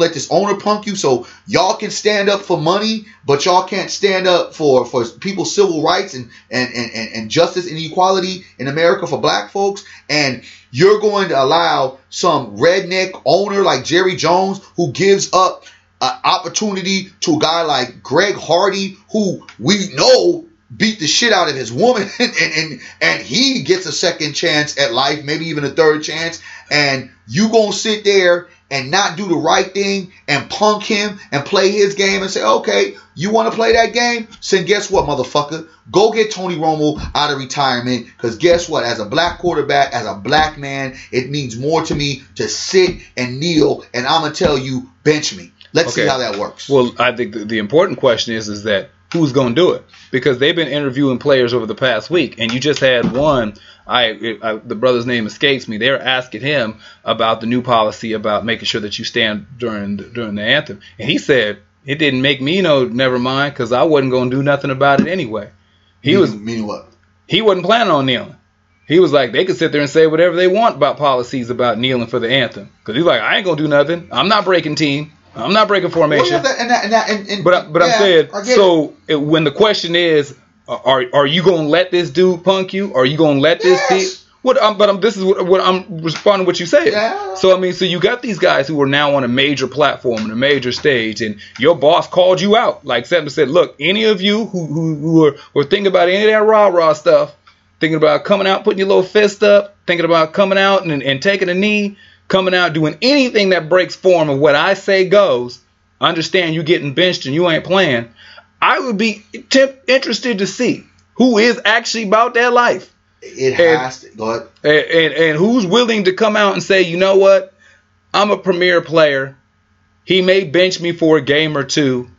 let this owner punk you?" So y'all can stand up for money, but y'all can't stand up for people's civil rights and justice and equality in America for black folks. And you're going to allow some redneck owner like Jerry Jones, who gives up opportunity to a guy like Greg Hardy, who we know beat the shit out of his woman, and he gets a second chance at life, maybe even a third chance, and you gonna sit there and not do the right thing and punk him and play his game and say, okay, you want to play that game? So guess what, motherfucker? Go get Tony Romo out of retirement, because guess what? As a black quarterback, as a black man, it means more to me to sit and kneel, and I'm going to tell you, bench me. Let's see how that works. Well, I think the important question is that who's going to do it? Because they've been interviewing players over the past week, and you just had one. The brother's name escapes me. They're asking him about the new policy about making sure that you stand during the anthem, and he said it didn't make me never mind, because I wasn't going to do nothing about it anyway. Meaning what? He wasn't planning on kneeling. He was like, they could sit there and say whatever they want about policies about kneeling for the anthem, because he's like, I ain't going to do nothing. I'm not breaking team. I'm not breaking formation. When the question is, are you going to let this dude punk you? Are you going to let this dude? This is what I'm responding to what you said. Yeah. So, so you got these guys who are now on a major platform and a major stage, and your boss called you out. Like Sam said, look, any of you who are thinking about any of that rah-rah stuff, thinking about coming out, putting your little fist up, thinking about coming out and taking a knee, coming out, doing anything that breaks form of what I say goes, understand you getting benched and you ain't playing. I would be interested to see who is actually about their life. And who's willing to come out and say, you know what? I'm a premier player. He may bench me for a game or two.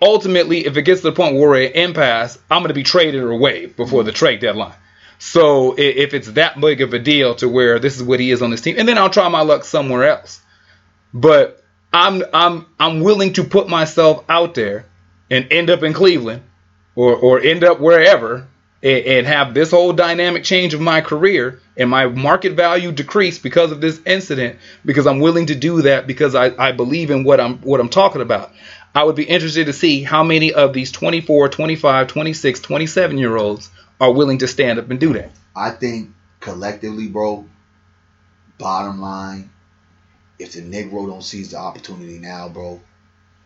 Ultimately, if it gets to the point where we're at impasse, I'm going to be traded or waived before the trade deadline. So if it's that big of a deal to where this is what he is on this team, and then I'll try my luck somewhere else. But I'm willing to put myself out there and end up in Cleveland or end up wherever and have this whole dynamic change of my career and my market value decrease because of this incident, because I'm willing to do that because I believe in what I'm talking about. I would be interested to see how many of these 24, 25, 26, 27-year-olds are willing to stand up and do that. I think collectively, bro, bottom line, if the Negro don't seize the opportunity now, bro,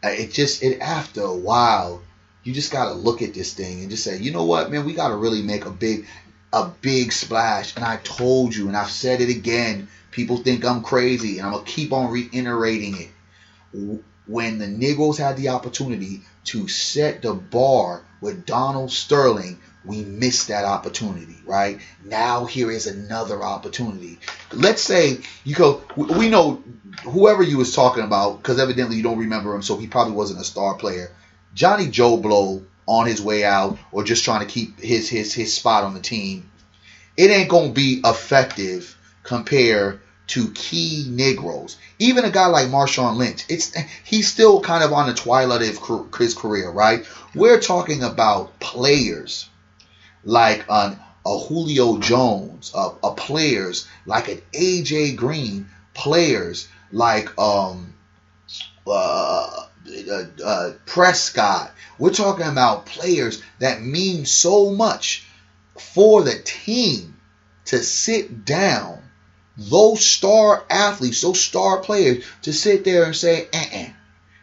it after a while, you just got to look at this thing and just say, you know what, man, we got to really make a big splash. And I told you, and I've said it again, people think I'm crazy, and I'm going to keep on reiterating it. When the Negroes had the opportunity to set the bar with Donald Sterling, we missed that opportunity, right? Now here is another opportunity. Let's say you go. We know whoever you was talking about, because evidently you don't remember him, so he probably wasn't a star player. Johnny Joe Blow on his way out, or just trying to keep his spot on the team. It ain't gonna be effective compared to key Negroes. Even a guy like Marshawn Lynch, he's still kind of on the twilight of his career, right? We're talking about players like a Julio Jones, players like an AJ Green, players like Prescott. We're talking about players that mean so much for the team to sit down. Those star athletes, those star players, to sit there and say,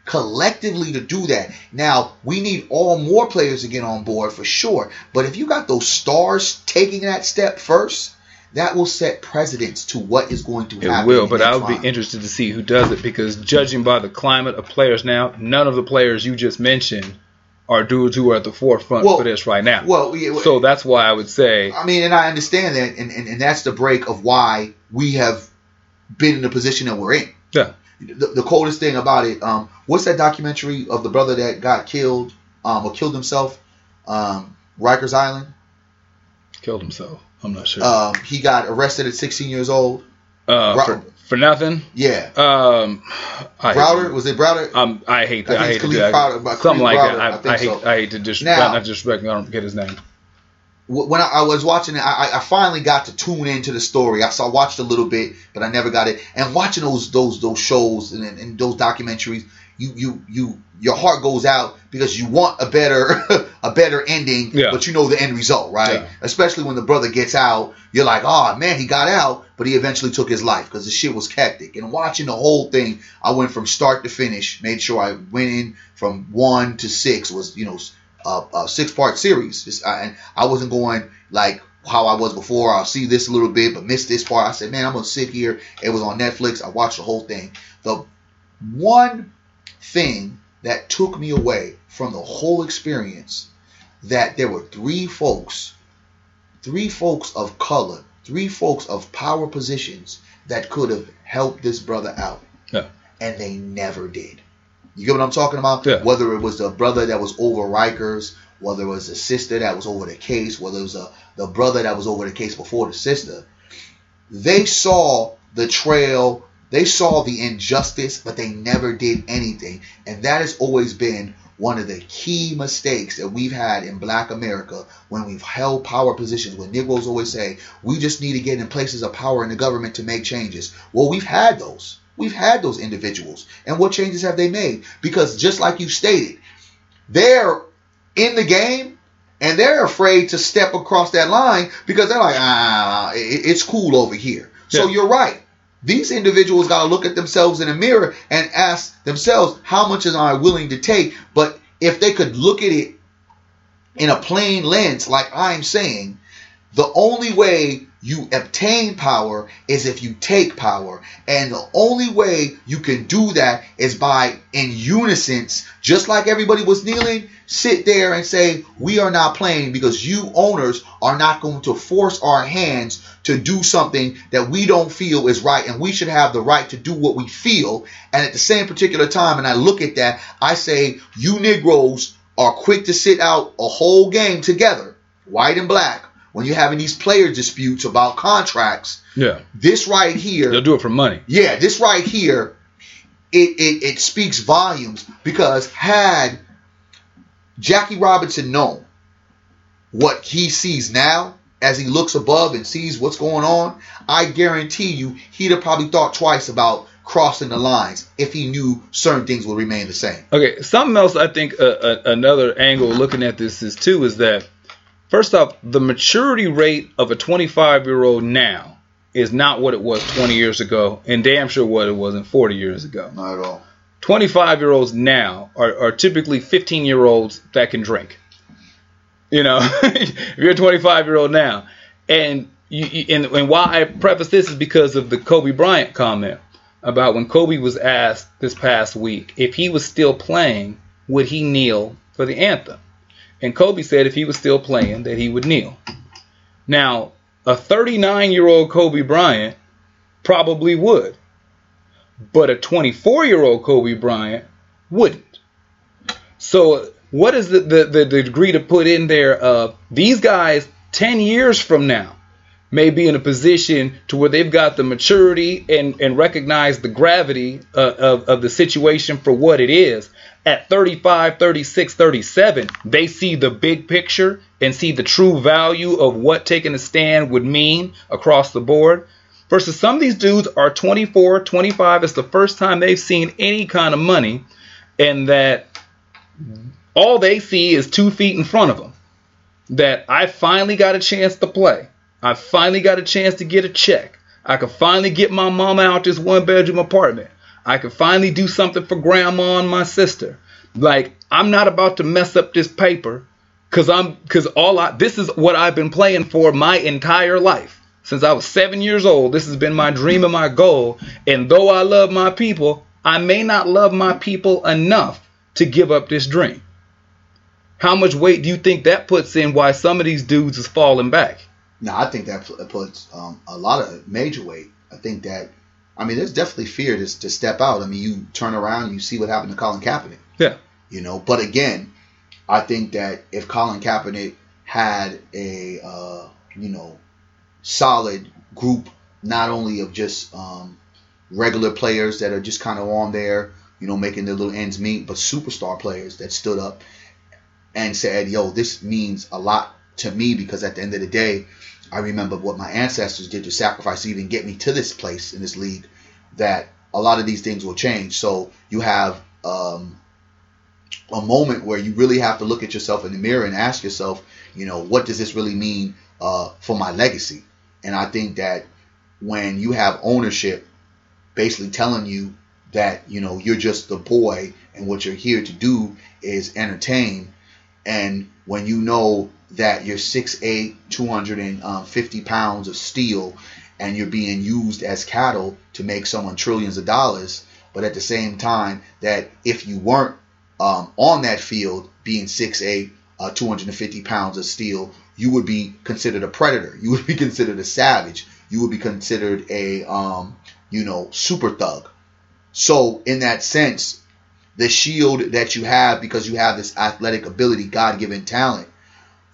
collectively to do that. Now, we need all more players to get on board for sure. But if you got those stars taking that step first, that will set precedence to what is going to happen. It will, but I would be interested to see who does it, because judging by the climate of players now, none of the players you just mentioned are dudes who are at the forefront for this right now. So that's why I would say... I mean, and I understand that, and that's the break of why we have been in the position that we're in. Yeah. The coldest thing about it, what's that documentary of the brother that got killed, or killed himself, Rikers Island? Killed himself. I'm not sure. He got arrested at 16 years old. For nothing? Yeah. Browder? Was it Browder? I hate that. I hate to do that. Something like that. I hate to disrespect him. I don't get his name. When I was watching it, I finally got to tune into the story. I watched a little bit, but I never got it. And watching those shows and those documentaries, your heart goes out because you want a better ending, yeah, but you know the end result, right? Yeah. Especially when the brother gets out, you're like, oh man, he got out, but he eventually took his life because the shit was hectic. And watching the whole thing, I went from start to finish, made sure I went in from 1 to 6, was, you know, a 6-part series. I wasn't going like how I was before. I'll see this a little bit, but miss this part. I said, man, I'm gonna sit here. It was on Netflix. I watched the whole thing. The one thing that took me away from the whole experience, that there were three folks of color, three folks of power positions that could have helped this brother out, yeah, and they never did. You get what I'm talking about? Yeah. Whether it was the brother that was over Rikers, whether it was the sister that was over the case, whether it was the brother that was over the case before the sister, they saw the trail. They saw the injustice, but they never did anything. And that has always been one of the key mistakes that we've had in Black America when we've held power positions, when Negroes always say, we just need to get in places of power in the government to make changes. Well, we've had those. We've had those individuals. And what changes have they made? Because just like you stated, they're in the game, and they're afraid to step across that line because they're like, it's cool over here. Yeah. So you're right. These individuals got to look at themselves in a mirror and ask themselves, how much am I willing to take? But if they could look at it in a plain lens, like I'm saying, the only way you obtain power is if you take power. And the only way you can do that is by, in unison, just like everybody was kneeling, sit there and say, we are not playing because you owners are not going to force our hands to do something that we don't feel is right. And we should have the right to do what we feel. And at the same particular time, and I look at that, I say, you Negroes are quick to sit out a whole game together, white and black, when you're having these player disputes about contracts. Yeah. This right here. They'll do it for money. Yeah, this right here it speaks volumes, because had Jackie Robinson known what he sees now as he looks above and sees what's going on, I guarantee you he'd have probably thought twice about crossing the lines if he knew certain things would remain the same. Okay, something else I think another angle looking at this is too is that, first off, the maturity rate of a 25-year-old now is not what it was 20 years ago, and damn sure what it wasn't 40 years ago. Not at all. 25-year-olds now are typically 15-year-olds that can drink. You know, if you're a 25-year-old now. And and why I preface this is because of the Kobe Bryant comment about when Kobe was asked this past week if he was still playing, would he kneel for the anthem? And Kobe said if he was still playing that he would kneel. Now, a 39-year-old Kobe Bryant probably would, but a 24-year-old Kobe Bryant wouldn't. So what is the degree to put in there of these guys 10 years from now may be in a position to where they've got the maturity and recognize the gravity of the situation for what it is. At 35, 36, 37, they see the big picture and see the true value of what taking a stand would mean across the board. Versus some of these dudes are 24, 25. It's the first time they've seen any kind of money, and that all they see is 2 feet in front of them. That I finally got a chance to play. I finally got a chance to get a check. I could finally get my mama out this one-bedroom apartment. I could finally do something for grandma and my sister. Like, I'm not about to mess up this paper because this is what I've been playing for my entire life. Since I was 7 years old, this has been my dream and my goal. And though I love my people, I may not love my people enough to give up this dream. How much weight do you think that puts in why some of these dudes is falling back? No, I think that puts a lot of major weight. I mean, there's definitely fear to step out. I mean, you turn around and you see what happened to Colin Kaepernick. Yeah. You know, but again, I think that if Colin Kaepernick had a, solid group, not only of just regular players that are just kind of on there, making their little ends meet, but superstar players that stood up and said, yo, this means a lot to me, because at the end of the day, I remember what my ancestors did to sacrifice to even get me to this place in this league, that a lot of these things will change. So you have a moment where you really have to look at yourself in the mirror and ask yourself, what does this really mean for my legacy? And I think that when you have ownership basically telling you that, you're just the boy and what you're here to do is entertain, and when you know that you're 6'8", 250 pounds of steel, and you're being used as cattle to make someone trillions of dollars, but at the same time that if you weren't on that field being 6'8", 250 pounds of steel, you would be considered a predator. You would be considered a savage. You would be considered a, super thug. So in that sense, the shield that you have because you have this athletic ability, God-given talent,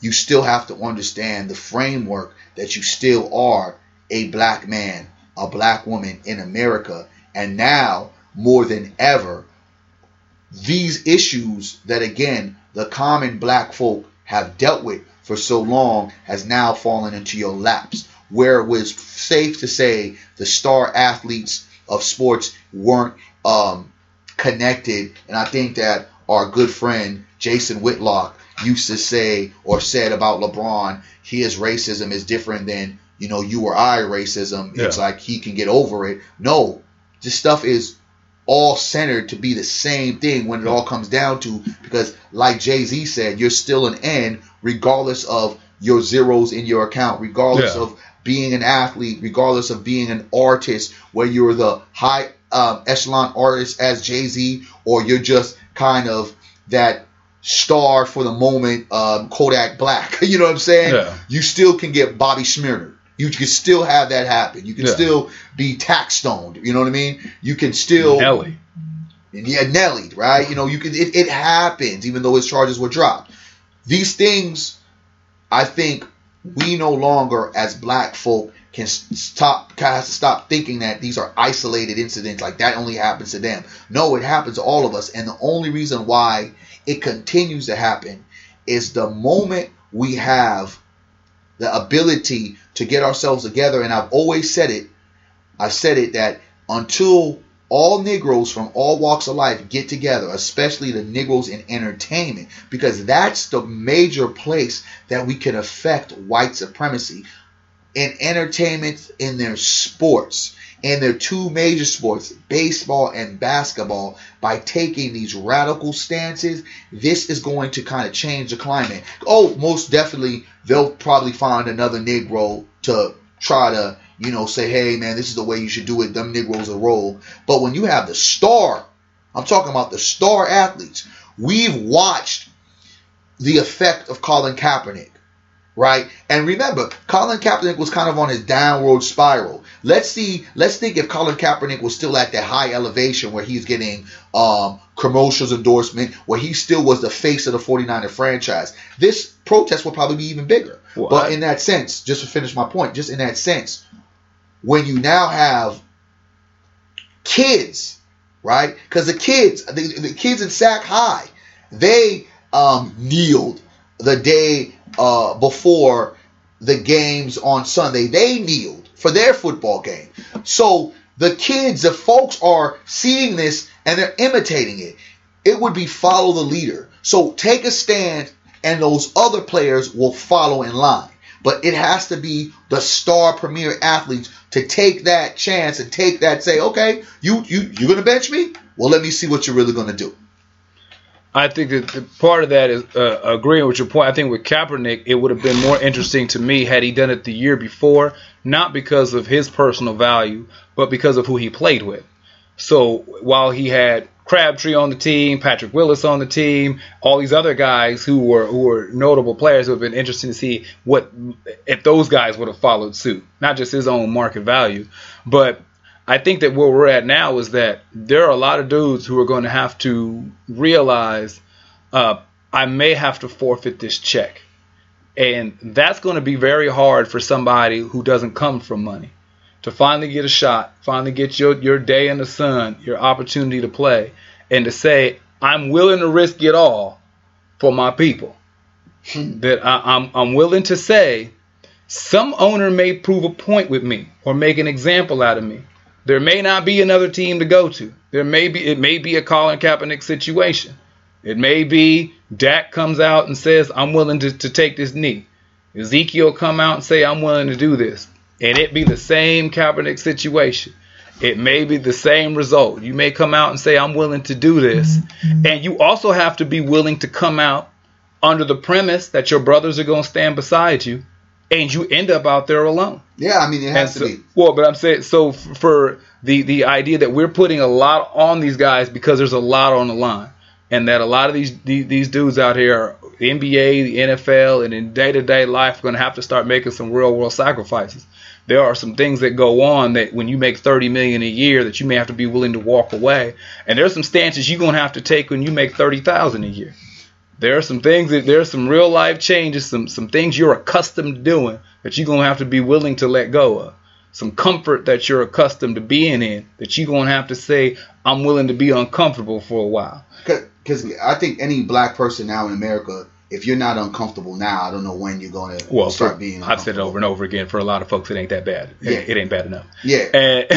you still have to understand the framework that you still are a black man, a black woman in America. And now, more than ever, these issues that, again, the common black folk have dealt with for so long has now fallen into your laps, where it was safe to say the star athletes of sports weren't connected. And I think that our good friend Jason Whitlock used to say or said about LeBron, his racism is different than, you or I racism. Yeah. It's like he can get over it. No, this stuff is all centered to be the same thing when it all comes down to, because like Jay-Z said, you're still an N regardless of your zeros in your account, regardless of being an athlete, regardless of being an artist, where you're the high echelon artist as Jay-Z, or you're just kind of that star for the moment, Kodak Black. You know what I'm saying? Yeah. You still can get Bobby Schmurder. You can still have that happen. You can still be tax stoned. You know what I mean? You can still Nelly. Yeah, Nelly, right? You can. It happens, even though his charges were dropped. These things, I think, we no longer as black folk can stop thinking that these are isolated incidents, like that only happens to them. No, it happens to all of us. And the only reason why it continues to happen is the moment we have the ability to get ourselves together. And I've always said it. I've said it that until all Negroes from all walks of life get together, especially the Negroes in entertainment, because that's the major place that we can affect white supremacy. In entertainment, in their sports, in their two major sports, baseball and basketball, by taking these radical stances, this is going to kind of change the climate. Oh, most definitely, they'll probably find another Negro to try to, you know, say, hey, man, this is the way you should do it. Them Negroes will roll. But when you have the star, I'm talking about the star athletes. We've watched the effect of Colin Kaepernick, right? And remember, Colin Kaepernick was kind of on his downward spiral. Let's think if Colin Kaepernick was still at that high elevation where he's getting commercials endorsement, where he still was the face of the 49er franchise. This protest would probably be even bigger. Well, but in that sense, just to finish my point, just in that sense, when you now have kids, right? Because the kids in Sac High, they kneeled the day before the games on Sunday. They kneeled for their football game. So the folks are seeing this and they're imitating it. It would be follow the leader. So take a stand and those other players will follow in line. But it has to be the star premier athletes to take that chance and take that, say, okay, you're going to bench me? Well, let me see what you're really going to do. I think that part of that is agreeing with your point. I think with Kaepernick, it would have been more interesting to me had he done it the year before, not because of his personal value, but because of who he played with. So while he had Crabtree on the team, Patrick Willis on the team, all these other guys who were notable players, it would have been interesting to see what if those guys would have followed suit, not just his own market value. But I think that where we're at now is that there are a lot of dudes who are going to have to realize I may have to forfeit this check. And that's going to be very hard for somebody who doesn't come from money. To finally get a shot, finally get your day in the sun, your opportunity to play, and to say, I'm willing to risk it all for my people. That I'm willing to say, some owner may prove a point with me or make an example out of me. There may not be another team to go to. It may be a Colin Kaepernick situation. It may be Dak comes out and says, I'm willing to take this knee. Ezekiel come out and say, I'm willing to do this. And it be the same Kaepernick situation. It may be the same result. You may come out and say, I'm willing to do this. And you also have to be willing to come out under the premise that your brothers are going to stand beside you. And you end up out there alone. Yeah, I mean, it has to be. Well, but I'm saying, so for the idea that we're putting a lot on these guys because there's a lot on the line. And that a lot of these dudes out here are the NBA, the NFL, and in day-to-day life going to have to start making some real-world sacrifices. There are some things that go on that when you make $30 million a year that you may have to be willing to walk away. And there's some stances you're going to have to take when you make $30,000 a year. There are some things that there's some real life changes, some things you're accustomed to doing that you're going to have to be willing to let go of. Some comfort that you're accustomed to being in that you're going to have to say, I'm willing to be uncomfortable for a while. Because I think any black person now in America, if you're not uncomfortable now, I don't know when you're going to start being uncomfortable. I've said it over and over again. For a lot of folks, it ain't that bad. Yeah. It ain't bad enough. Yeah. And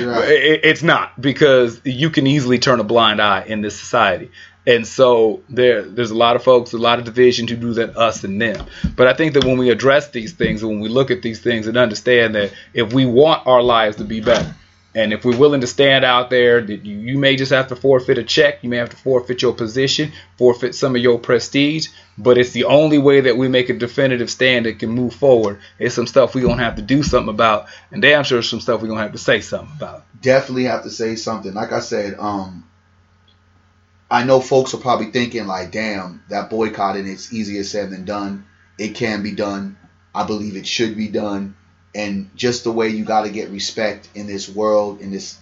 you're right. It's not, because you can easily turn a blind eye in this society. And so there's a lot of folks, a lot of division who do that us and them. But I think that when we address these things, when we look at these things and understand that if we want our lives to be better, and if we're willing to stand out there, that you may just have to forfeit a check. You may have to forfeit your position, forfeit some of your prestige. But it's the only way that we make a definitive stand that can move forward. It's some stuff we're going to have to do something about. And damn sure it's some stuff we're going to have to say something about. Definitely have to say something. Like I said, I know folks are probably thinking like, damn, that boycotting, it's easier said than done. It can be done. I believe it should be done. And just the way you got to get respect in this world, in this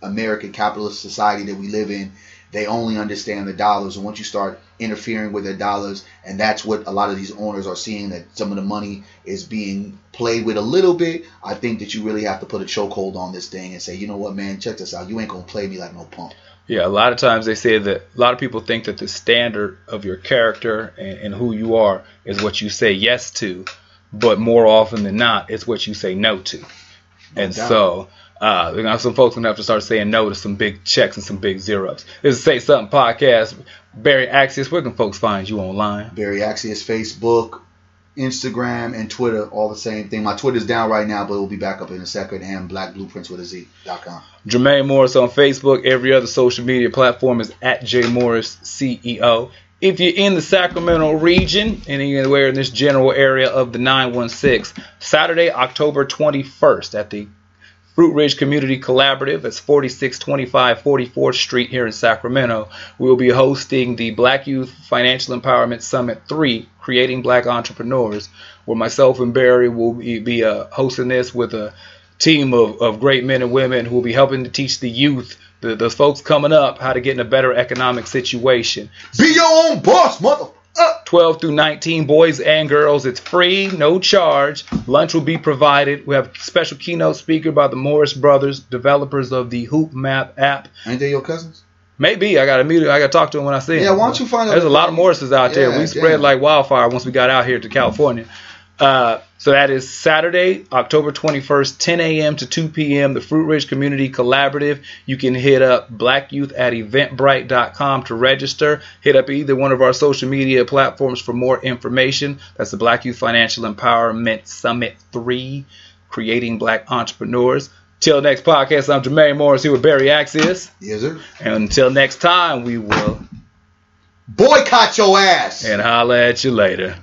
American capitalist society that we live in, They only understand the dollars. And once you start interfering with their dollars, and that's what a lot of these owners are seeing, that some of the money is being played with a little bit, I think that you really have to put a chokehold on this thing and say, you know what, man, check this out. You ain't going to play me like no punk. Yeah, a lot of times they say that a lot of people think that the standard of your character and who you are is what you say yes to. But more often than not, it's what you say no to. So some folks are going to have to start saying no to some big checks and some big zeros. This is Say Something Podcast. Barry Axius, where can folks find you online? Barry Axius, Facebook, Instagram, and Twitter, all the same thing. My Twitter's down right now, but it'll be back up in a second. And blackblueprints.com. Jermaine Morris on Facebook. Every other social media platform is at JMorrisCEO. If you're in the Sacramento region, anywhere in this general area of the 916, Saturday, October 21st at the Fruit Ridge Community Collaborative. It's 4625 44th Street here in Sacramento. We'll be hosting the Black Youth Financial Empowerment Summit 3, Creating Black Entrepreneurs, where myself and Barry will be hosting this with a team of great men and women who will be helping to teach the youth, the folks coming up, how to get in a better economic situation. Be your own boss, motherfucker. 12 through 19, boys and girls. It's free, no charge. Lunch will be provided. We have a special keynote speaker by the Morris brothers, developers of the Hoop Map app. Ain't they your cousins? Maybe. I got to meet him. I got to talk to him when I see him. Yeah, why don't you find out? There's a lot of Morrises out there. We spread like wildfire once we got out here to California. So that is Saturday, October 21st, 10 a.m. to 2 p.m., the Fruit Ridge Community Collaborative. You can hit up blackyouth at eventbrite.com to register. Hit up either one of our social media platforms for more information. That's the Black Youth Financial Empowerment Summit 3, Creating Black Entrepreneurs. Till next podcast, I'm Jermaine Morris here with Barry Axius. Yes, sir. And until next time, we will boycott your ass and holler at you later.